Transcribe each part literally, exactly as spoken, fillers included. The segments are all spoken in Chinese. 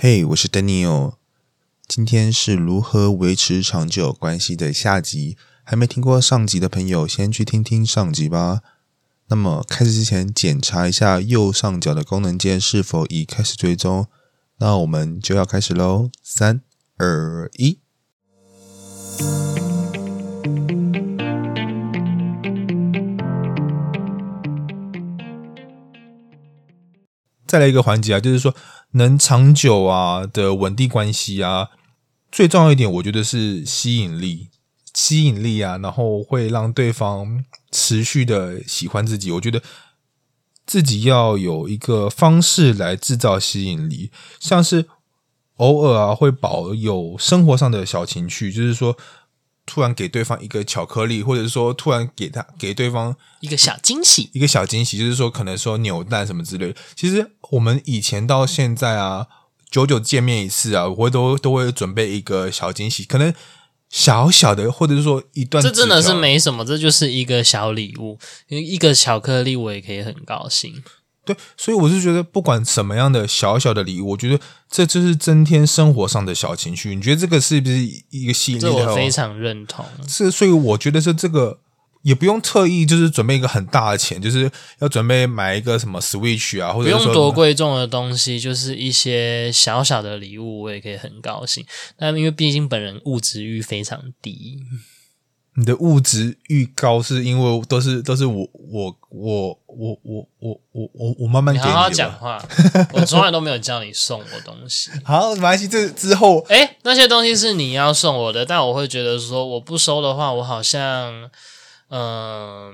嘿、hey, 我是 Daniel， 今天是如何维持长久关系的下集，还没听过上集的朋友先去听听上集吧。那么开始之前，检查一下右上角的功能键是否已开始追踪，那我们就要开始咯。三二一。再来一个环节啊，就是说能长久啊的稳定关系啊，最重要一点我觉得是吸引力，吸引力啊，然后会让对方持续的喜欢自己。我觉得自己要有一个方式来制造吸引力，像是偶尔啊会保有生活上的小情趣，就是说突然给对方一个巧克力，或者说突然给他给对方一个小惊喜，一个小惊喜，就是说可能说扭蛋什么之类的。其实我们以前到现在啊，久久见面一次啊，我会都都会准备一个小惊喜，可能小小的，或者是说一段，这真的是没什么，这就是一个小礼物，一个巧克力我也可以很高兴。对，所以我是觉得不管什么样的小小的礼物，我觉得这就是增添生活上的小情绪。你觉得这个是不是一个吸引力的？这我非常认同。是，所以我觉得是这个也不用特意就是准备一个很大的钱，就是要准备买一个什么 Switch 啊，或者说不用多贵重的东西，就是一些小小的礼物我也可以很高兴。但因为毕竟本人物质欲非常低。你的物质欲高是因为都是都是我我我我我我我我我慢慢给你。你好好讲话，我从来都没有叫你送我东西。好，没关系，这之后，哎、欸，那些东西是你要送我的，但我会觉得说我不收的话，我好像嗯、呃，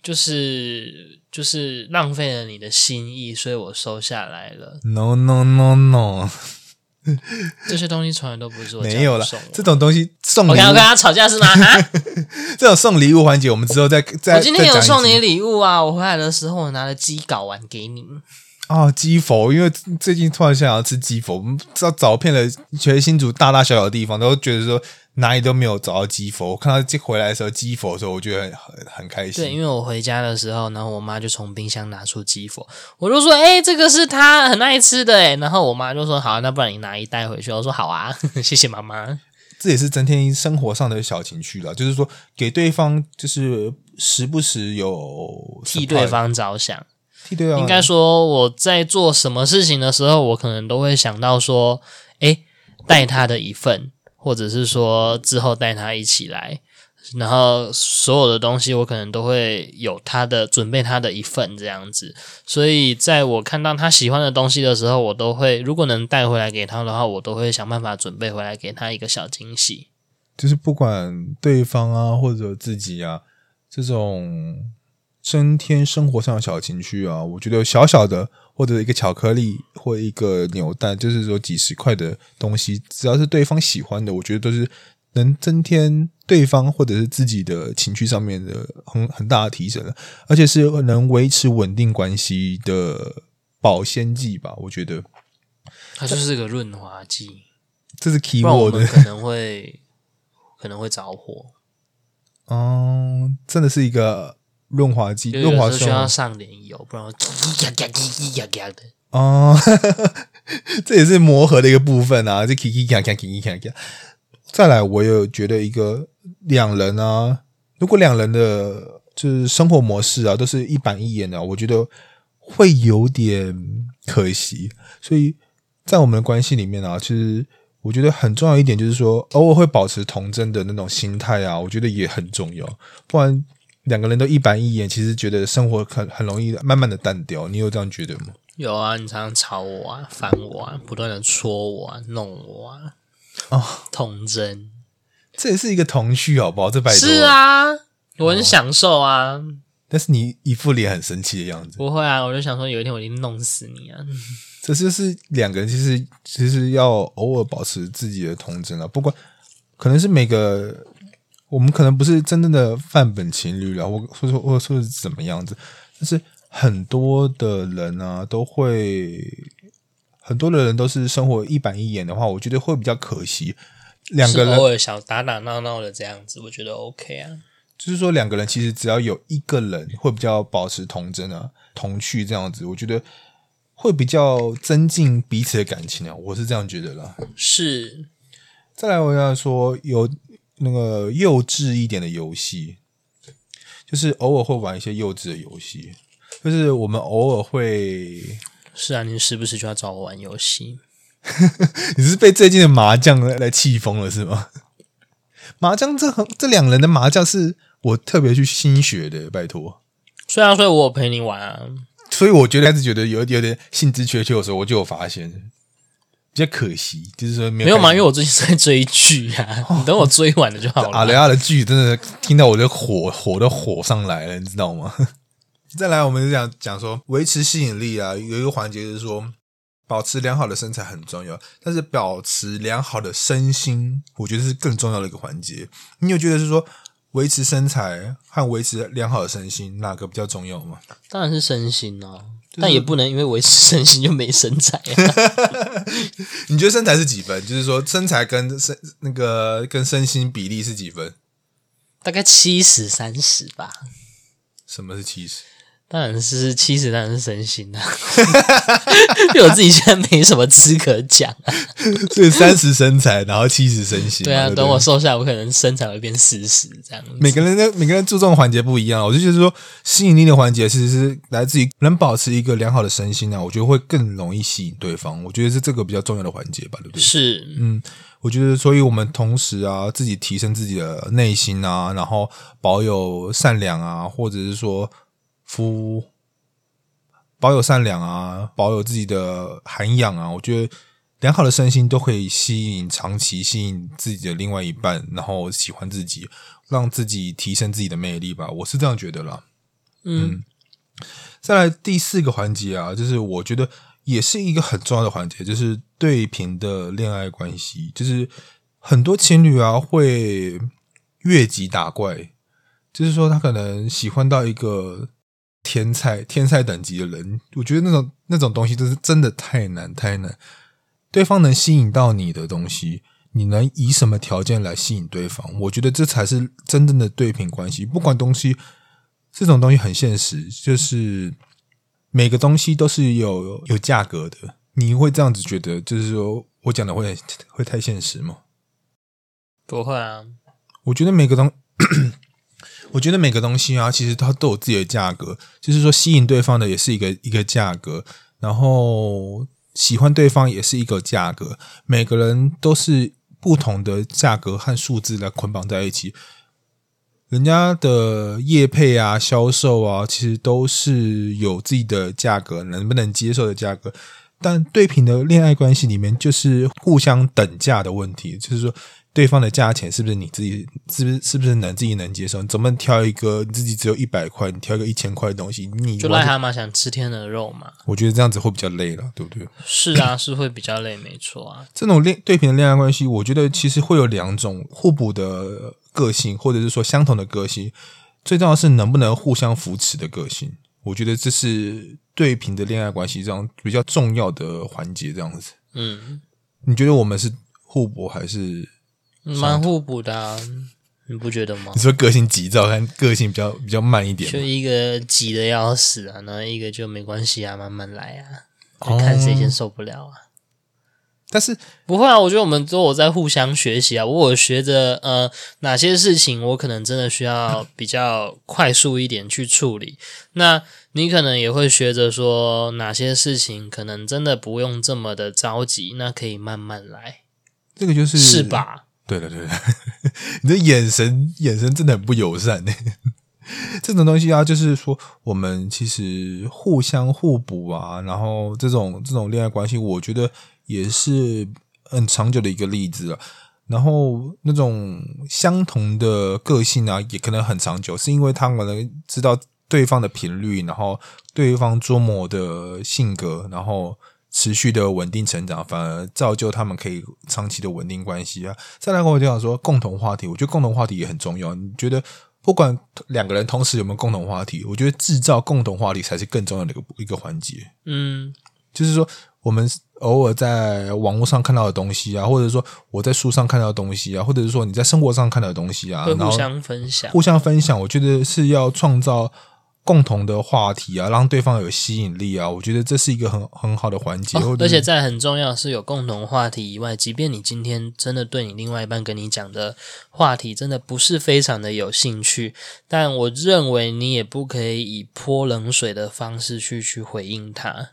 就是就是浪费了你的心意，所以我收下来了。No no no no。这些东西从来都不是我没有啦，这种东西送礼物我刚刚跟他吵架是吗？这种送礼物环节我们之后再再。我今天有送你礼物啊，我回来的时候我拿了鸡睾丸给你哦，鸡佛，因为最近突然想要吃鸡佛，我们找遍了全新竹大大小小的地方，都觉得说哪里都没有找到鸡佛。我看到回来的时候鸡佛的时候，我觉得 很, 很, 很开心。对，因为我回家的时候，然后我妈就从冰箱拿出鸡佛，我就说：“哎、欸，这个是她很爱吃的。”哎，然后我妈就说：“好，那不然你拿一袋回去。”我说：“好啊，谢谢妈妈。”这也是增添生活上的小情趣了，就是说给对方就是时不时有替对方着想。应该说我在做什么事情的时候，我可能都会想到说诶，带他的一份，或者是说之后带他一起来，然后所有的东西我可能都会有他的准备他的一份这样子。所以在我看到他喜欢的东西的时候，我都会如果能带回来给他的话，我都会想办法准备回来给他一个小惊喜。就是不管对方啊或者自己啊，这种增添生活上的小情趣啊，我觉得小小的或者一个巧克力或一个扭蛋，就是说几十块的东西，只要是对方喜欢的，我觉得都是能增添对方或者是自己的情趣上面的 很, 很大的提升了，而且是能维持稳定关系的保鲜剂吧。我觉得它就是个润滑剂，这是 keyword， 我们可能会可能会着火。嗯，真的是一个润滑剂，润滑霜需要上脸油，不然哦，这也是磨合的一个部分啊。这 kiki kiki kiki kiki， 再来，我有觉得一个两人啊，如果两人的就是生活模式啊，都是一板一眼的、啊，我觉得会有点可惜。所以在我们的关系里面啊，其实我觉得很重要一点就是说，偶尔会保持童真的那种心态啊，我觉得也很重要，不然两个人都一板一眼，其实觉得生活很很容易慢慢的淡掉。你有这样觉得吗？有啊，你常常吵我啊，烦我啊，不断的戳我啊，弄我啊。哦，童真，这也是一个童趣好不好？这拜托是啊，我很享受啊、哦。但是你一副脸很生气的样子。不会啊，我就想说有一天我一定弄死你啊。这就是两个人其实其实要偶尔保持自己的童真啊，不管可能是每个。我们可能不是真正的范本情侣啦，我说说我说是怎么样子，但是很多的人啊都会，很多的人都是生活一板一眼的话，我觉得会比较可惜。两个人偶尔小打打闹闹的这样子，我觉得 OK 啊。就是说两个人其实只要有一个人会比较保持童真啊童趣这样子，我觉得会比较增进彼此的感情啊，我是这样觉得啦。是，再来我要说有那个幼稚一点的游戏，就是偶尔会玩一些幼稚的游戏，就是我们偶尔会。是啊，你时不时就要找我玩游戏。你是被最近的麻将来气疯了是吗？麻将这这两人的麻将是我特别去新学的，拜托。虽然说我有陪你玩啊。所以我觉得开始觉得有有点兴致缺缺的时候，我就有发现，比较可惜，就是说没有没有嘛，因为我最近在追剧啊、哦，你等我追完了就好了。阿雷亚的剧真的听到我的火火都火上来了，你知道吗？再来，我们就讲讲说维持吸引力啊，有一个环节就是说保持良好的身材很重要，但是保持良好的身心，我觉得是更重要的一个环节。你有觉得是说？维持身材和维持良好的身心哪个比较重要吗？当然是身心啊、就是、但也不能因为维持身心就没身材、啊、你觉得身材是几分？就是说身材跟身那个跟身心比例是几分？大概 七十 三十 吧。什么是七十？当然是七十当然是身心啊。因为我自己现在没什么资格讲啊。所以三十身材然后七十身心。对啊，等我瘦下来我可能身材会变四十这样子。每个人每个人注重的环节不一样，我就觉得说吸引力的环节其实是来自于能保持一个良好的身心啊，我觉得会更容易吸引对方，我觉得是这个比较重要的环节吧，对不对？是。嗯，我觉得所以我们同时啊自己提升自己的内心啊，然后保有善良啊，或者是说夫保有善良啊，保有自己的涵养啊，我觉得良好的身心都可以吸引长期吸引自己的另外一半，然后喜欢自己，让自己提升自己的魅力吧，我是这样觉得啦。 嗯, 嗯，再来第四个环节啊，就是我觉得也是一个很重要的环节，就是对平的恋爱关系，就是很多情侣啊会越级打怪，就是说他可能喜欢到一个天菜天菜等级的人，我觉得那种那种东西就是真的太难太难。对方能吸引到你的东西，你能以什么条件来吸引对方？我觉得这才是真正的对平关系。不管东西，这种东西很现实，就是每个东西都是有有价格的。你会这样子觉得？就是说我讲的会会太现实吗？不会啊，我觉得每个东。我觉得每个东西啊，其实它都有自己的价格，就是说吸引对方的也是一个一个价格，然后喜欢对方也是一个价格，每个人都是不同的价格和数字来捆绑在一起。人家的业配啊、销售啊，其实都是有自己的价格，能不能接受的价格。但对平的恋爱关系里面，就是互相等价的问题，就是说。对方的价钱是不是你自己是不是是不是能自己能接受？你怎么挑一个你自己只有一百块，你挑一个一千块的东西，你就癞蛤蟆想吃天鹅肉嘛？我觉得这样子会比较累了，对不对？是啊，是会比较累，没错啊。这种恋对平的恋爱关系，我觉得其实会有两种互补的个性，或者是说相同的个性。最重要的是能不能互相扶持的个性，我觉得这是对平的恋爱关系这样比较重要的环节。这样子，嗯，你觉得我们是互补还是？蛮互补的啊，你不觉得吗？你说个性急躁，但个性比较比较慢一点，就一个急的要死啊，然后一个就没关系啊，慢慢来啊，哦、看谁先受不了啊。但是不会啊，我觉得我们都有在互相学习啊。我有学着呃哪些事情我可能真的需要比较快速一点去处理，那你可能也会学着说哪些事情可能真的不用这么的着急，那可以慢慢来。这个就是是吧？对了对了，你的眼神眼神真的很不友善呢。这种东西啊，就是说我们其实互相互补啊，然后这种这种恋爱关系，我觉得也是很长久的一个例子啊。然后那种相同的个性啊，也可能很长久，是因为他们知道对方的频率，然后对方捉摸的性格，然后。持续的稳定成长，反而造就他们可以长期的稳定关系啊。再来跟我讲说共同话题，我觉得共同话题也很重要。你觉得不管两个人同时有没有共同话题，我觉得制造共同话题才是更重要的一个一个环节。嗯，就是说我们偶尔在网络上看到的东西啊，或者说我在书上看到的东西啊，或者是说你在生活上看到的东西啊，会互相分享，互相分享，我觉得是要创造。共同的话题啊，让对方有吸引力啊，我觉得这是一个很很好的环节、哦、而且在很重要是有共同话题以外，即便你今天真的对你另外一半跟你讲的话题真的不是非常的有兴趣，但我认为你也不可以以泼冷水的方式去去回应他，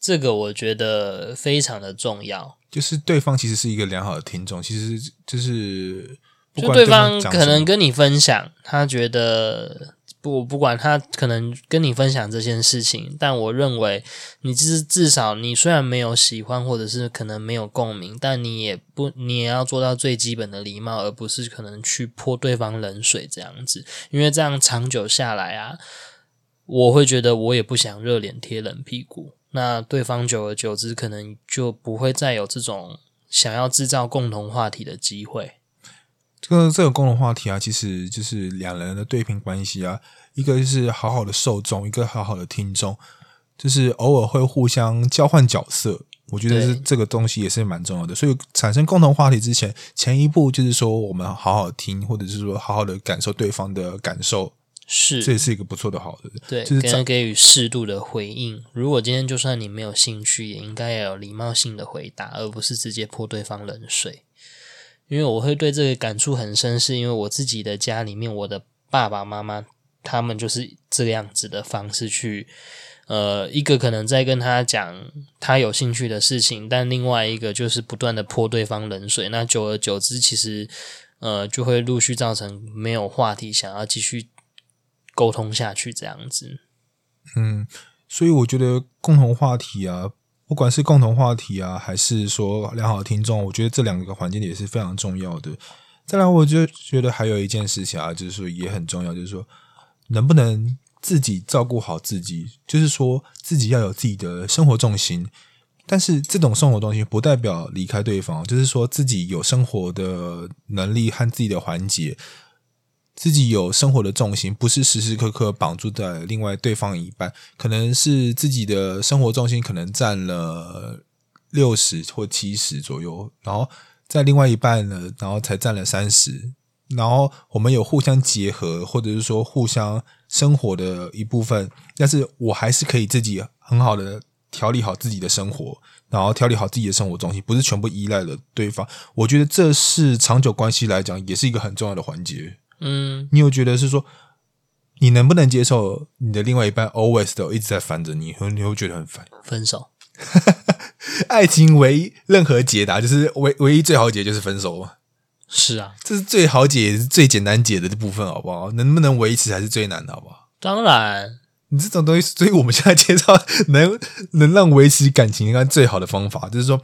这个我觉得非常的重要。就是对方其实是一个良好的听众，其实就是不管 对, 方就对方可能跟你分享他觉得不不管他可能跟你分享这件事情，但我认为你至至少你虽然没有喜欢或者是可能没有共鸣，但你也不你也要做到最基本的礼貌，而不是可能去泼对方冷水这样子，因为这样长久下来啊，我会觉得我也不想热脸贴冷屁股，那对方久而久之可能就不会再有这种想要制造共同话题的机会。这个这个共同话题啊，其实就是两人的对拼关系啊，一个就是好好的受众，一个好好的听众，就是偶尔会互相交换角色，我觉得是这个东西也是蛮重要的。所以产生共同话题之前，前一步就是说我们好好听，或者是说好好的感受对方的感受，是这也是一个不错的好的，对，就是给予适度的回应。如果今天就算你没有兴趣，也应该要有礼貌性的回答，而不是直接泼对方冷水。因为我会对这个感触很深，是因为我自己的家里面，我的爸爸妈妈他们就是这样子的方式去呃，一个可能在跟他讲他有兴趣的事情，但另外一个就是不断的泼对方冷水，那久而久之其实呃，就会陆续造成没有话题想要继续沟通下去这样子。嗯，所以我觉得共同话题啊，不管是共同话题啊，还是说良好的听众，我觉得这两个环节也是非常重要的。再来我就觉得还有一件事情啊，就是说也很重要，就是说能不能自己照顾好自己，就是说自己要有自己的生活重心，但是这种生活重心不代表离开对方，就是说自己有生活的能力和自己的环节，自己有生活的重心，不是时时刻刻绑住在另外对方一半，可能是自己的生活重心可能占了六十或七十左右，然后在另外一半呢，然后才占了三十，然后我们有互相结合，或者是说互相生活的一部分，但是我还是可以自己很好的调理好自己的生活，然后调理好自己的生活重心，不是全部依赖了对方。我觉得这是长久关系来讲也是一个很重要的环节。嗯，你有觉得是说你能不能接受你的另外一半 always 都一直在烦着你，你会觉得很烦？分手爱情唯一任何解答就是 唯, 唯一最好解就是分手嘛。是啊，这是最好解也是最简单解的部分好不好？能不能维持还是最难的好不好？当然你这种东西，所以我们现在介绍能能让维持感情应该最好的方法就是说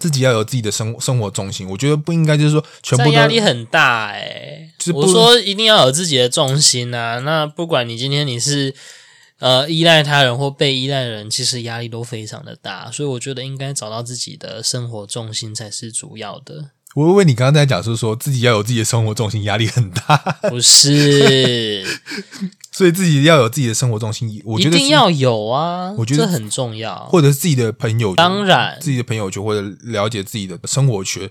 自己要有自己的生生活重心，我觉得不应该就是说全部都压力很大欸、就是、我说一定要有自己的重心啊，那不管你今天你是呃依赖他人或被依赖人，其实压力都非常的大，所以我觉得应该找到自己的生活重心才是主要的。我以为你刚刚在讲说说自己要有自己的生活重心压力很大，不是所以自己要有自己的生活重心，我觉得一定要有啊，我觉得这很重要，或者是自己的朋友，当然自己的朋友圈或者了解自己的生活圈，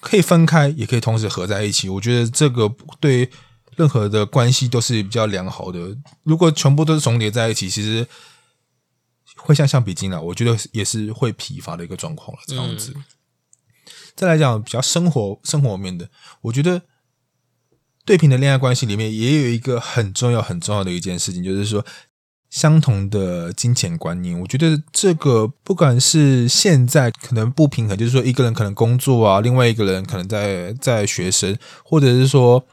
可以分开也可以同时合在一起，我觉得这个对任何的关系都是比较良好的。如果全部都是重叠在一起，其实会像橡皮筋啊，我觉得也是会疲乏的一个状况了这样子、嗯、再来讲比较生活生活面的，我觉得对平的恋爱关系里面也有一个很重要很重要的一件事情，就是说相同的金钱观念，我觉得这个不管是现在可能不平衡，就是说一个人可能工作啊，另外一个人可能在在学生，或者是说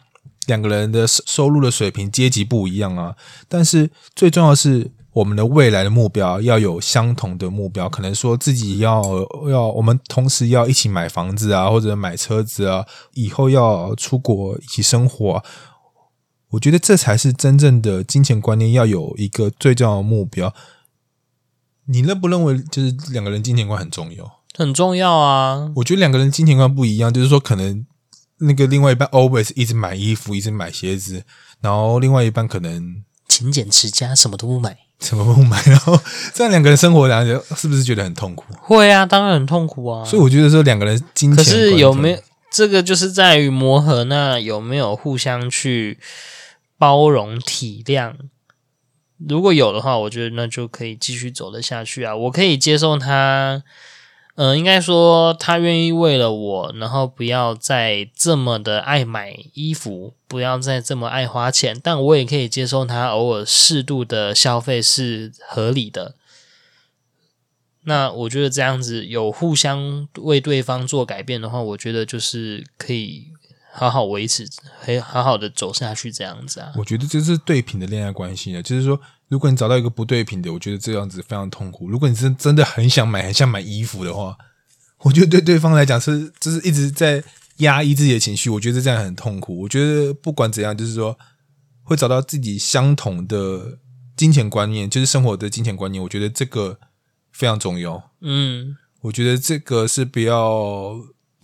两个人的收入的水平阶级不一样啊，但是最重要的是我们的未来的目标要有相同的目标，可能说自己要要我们同时要一起买房子啊，或者买车子啊，以后要出国一起生活啊，我觉得这才是真正的金钱观念要有一个最重要的目标。你认不认为就是两个人金钱观很重要？很重要啊，我觉得两个人金钱观不一样，就是说可能那个另外一半 always 一直买衣服一直买鞋子，然后另外一半可能勤俭持家什么都不买什么不买，然后这样两个人生活，两个人是不是觉得很痛苦？会啊，当然很痛苦啊。所以我觉得说两个人金钱，可是有没有这个就是在于磨合，那有没有互相去包容体谅，如果有的话，我觉得那就可以继续走得下去啊。我可以接受他，嗯、呃，应该说他愿意为了我，然后不要再这么的爱买衣服，不要再这么爱花钱，但我也可以接受他偶尔适度的消费是合理的。那我觉得这样子有互相为对方做改变的话，我觉得就是可以好好维持，好好的走下去这样子啊。我觉得这是对频的恋爱关系啊，就是说，如果你找到一个不对频的，我觉得这样子非常痛苦。如果你真真的很想买，很想买衣服的话，我觉得对对方来讲是就是一直在压抑自己的情绪，我觉得这样很痛苦。我觉得不管怎样，就是说会找到自己相同的金钱观念，就是生活的金钱观念，我觉得这个非常重要。嗯，我觉得这个是不要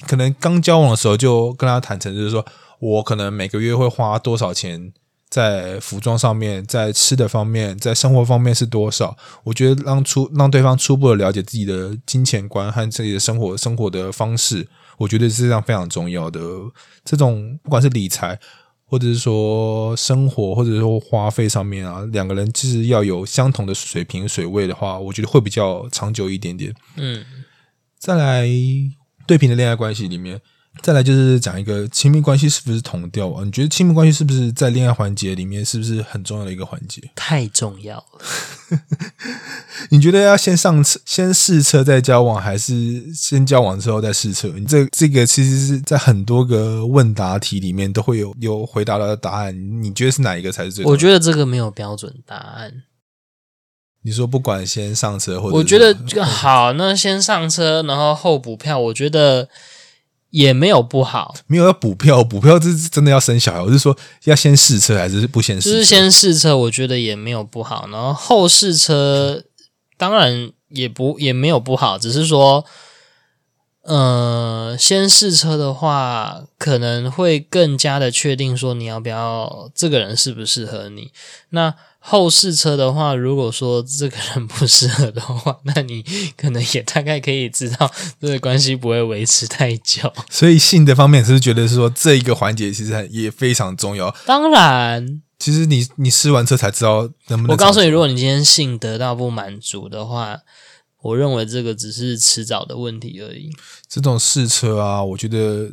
可能刚交往的时候就跟他坦诚，就是说我可能每个月会花多少钱在服装上面，在吃的方面，在生活方面是多少。我觉得让出让对方初步的了解自己的金钱观和自己的生活生活的方式，我觉得是这样非常重要的。这种不管是理财或者是说生活或者是说花费上面啊，两个人其实要有相同的水平水位的话，我觉得会比较长久一点点。嗯，再来对频的恋爱关系里面，再来就是讲一个亲密关系是不是同调啊？你觉得亲密关系是不是在恋爱环节里面是不是很重要的一个环节？太重要了。你觉得要先上车先试车再交往，还是先交往之后再试车？你这这个其实是在很多个问答题里面都会有有回答的答案，你觉得是哪一个才是最重要的？我觉得这个没有标准答案。你说不管先上车或者，我觉得好，那先上车然后后补票，我觉得也没有不好。没有要补票，补票是真的要生小孩。我是说要先试车还是不先试车？就是先试车，我觉得也没有不好。然后后试车，当然也不也没有不好，只是说，呃，先试车的话，可能会更加的确定说你要不要这个人适不适合你。那后试车的话，如果说这个人不适合的话，那你可能也大概可以知道这个关系不会维持太久。所以性的方面是不是觉得是说这一个环节其实也非常重要？当然，其实你你试完车才知道能不能。我告诉你，如果你今天性得到不满足的话，我认为这个只是迟早的问题而已。这种试车啊，我觉得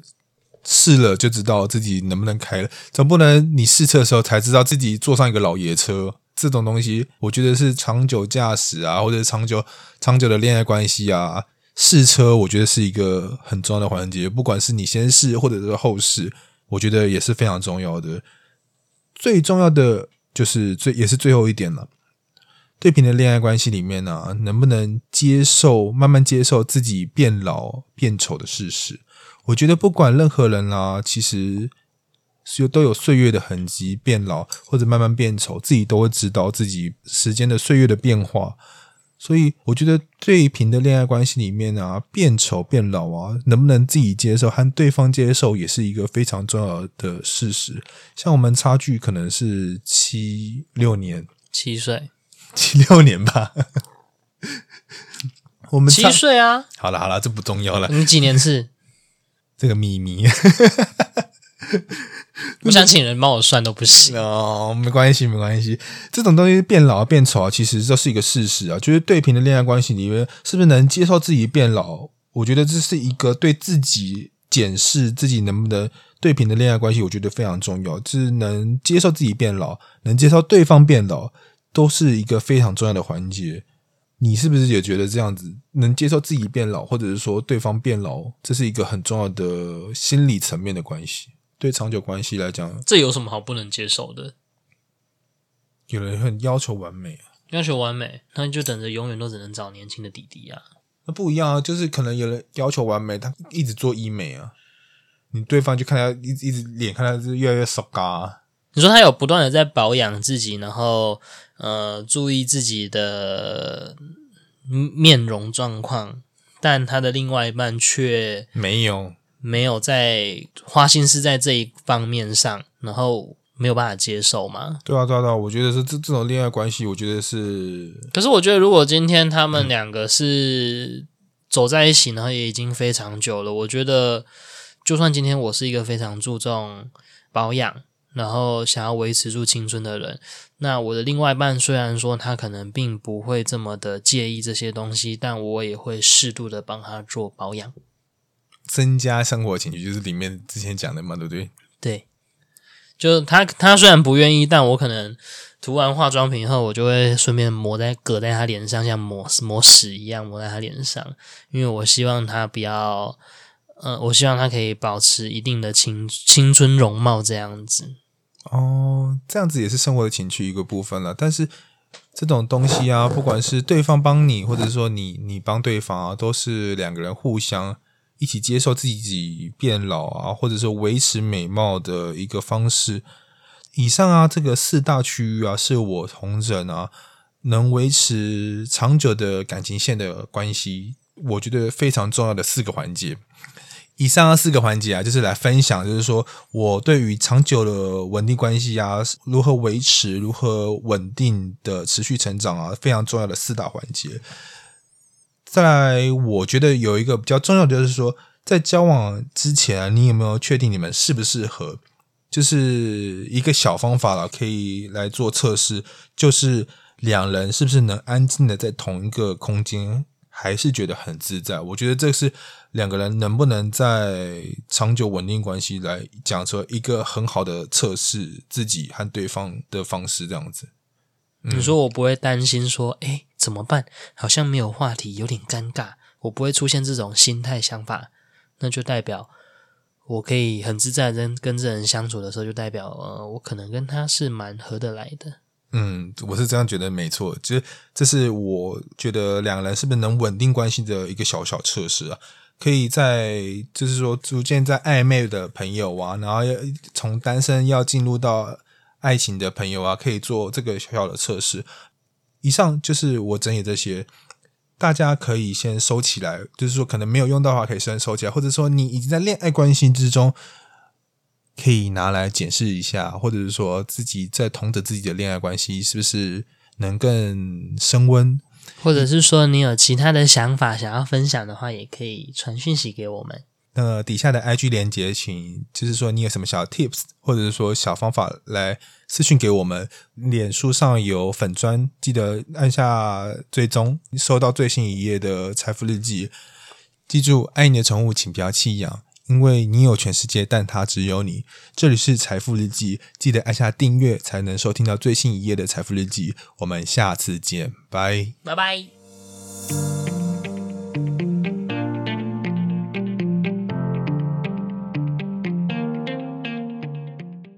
试了就知道自己能不能开了，总不能你试车的时候才知道自己坐上一个老爷车。这种东西我觉得是长久驾驶啊，或者长久长久的恋爱关系啊，试车我觉得是一个很重要的环节，不管是你先试或者是后试，我觉得也是非常重要的。最重要的就是最也是最后一点了，对频的恋爱关系里面啊，能不能接受慢慢接受自己变老变丑的事实。我觉得不管任何人啊，其实都有岁月的痕迹，变老或者慢慢变丑，自己都会知道自己时间的岁月的变化。所以我觉得对频的恋爱关系里面啊，变丑变老啊，能不能自己接受和对方接受也是一个非常重要的事实。像我们差距可能是七六年七岁七六年吧。我们七岁啊，好了好了，这不重要了。你几年次？这个秘密。我想请人帮我算都不行哦，没关系没关系。这种东西变老变丑啊，其实这是一个事实啊。就是对频的恋爱关系里面，是不是能接受自己变老，我觉得这是一个对自己检视自己能不能对频的恋爱关系，我觉得非常重要。就是能接受自己变老，能接受对方变老，都是一个非常重要的环节。你是不是也觉得这样子能接受自己变老，或者是说对方变老，这是一个很重要的心理层面的关系？对长久关系来讲，这有什么好不能接受的？有人很要求完美啊，要求完美，那你就等着永远都只能找年轻的弟弟啊。那不一样啊，就是可能有人要求完美，他一直做医美啊，你对方就看他一直一直脸，看他是越来越瘦嘎啊。你说他有不断的在保养自己，然后呃注意自己的面容状况，但他的另外一半却没有。没有在花心思在这一方面上，然后没有办法接受嘛？对啊，对啊，对啊！我觉得是这这种恋爱关系，我觉得是。可是我觉得，如果今天他们两个是走在一起，然后也已经非常久了，我觉得，就算今天我是一个非常注重保养，然后想要维持住青春的人。那我的另外一半虽然说他可能并不会这么的介意这些东西，但我也会适度的帮他做保养，增加生活情趣，就是里面之前讲的嘛，对不对？对，就他他虽然不愿意，但我可能涂完化妆品后，我就会顺便抹在搁在他脸上，像抹抹屎一样抹在他脸上，因为我希望他不要，呃，我希望他可以保持一定的青青春容貌这样子。哦，这样子也是生活的情趣一个部分了。但是这种东西啊，不管是对方帮你，或者说你你帮对方啊，都是两个人互相一起接受自己变老啊，或者说维持美貌的一个方式。以上啊，这个四大区域啊，是我同人啊能维持长久的感情线的关系，我觉得非常重要的四个环节。以上啊四个环节啊，就是来分享，就是说我对于长久的稳定关系啊，如何维持，如何稳定的持续成长啊，非常重要的四大环节。再来，我觉得有一个比较重要的就是说，在交往之前啊，你有没有确定你们适不适合？就是一个小方法啦，可以来做测试，就是两人是不是能安静的在同一个空间，还是觉得很自在。我觉得这是两个人能不能在长久稳定关系来讲说一个很好的测试自己和对方的方式这样子。嗯、你说我不会担心说诶怎么办，好像没有话题，有点尴尬，我不会出现这种心态想法，那就代表我可以很自在的跟这人相处的时候，就代表呃，我可能跟他是蛮合得来的。嗯，我是这样觉得，没错，就是这是我觉得两个人是不是能稳定关系的一个小小测试啊，可以在就是说逐渐在暧昧的朋友啊，然后从单身要进入到爱情的朋友啊，可以做这个小小的测试。以上就是我整理这些。大家可以先收起来，就是说可能没有用到的话可以先收起来，或者说你已经在恋爱关系之中可以拿来检视一下，或者是说自己在同着自己的恋爱关系是不是能更升温，或者是说你有其他的想法想要分享的话，也可以传讯息给我们。那底下的 I G 连结，请就是说你有什么小 tips 或者是说小方法来私讯给我们。脸书上有粉专，记得按下追踪，收到最新一页的财富日记。记住，爱你的宠物请不要弃养，因为你有全世界，但它只有你。这里是财富日记，记得按下订阅才能收听到最新一页的财富日记。我们下次见，拜拜拜。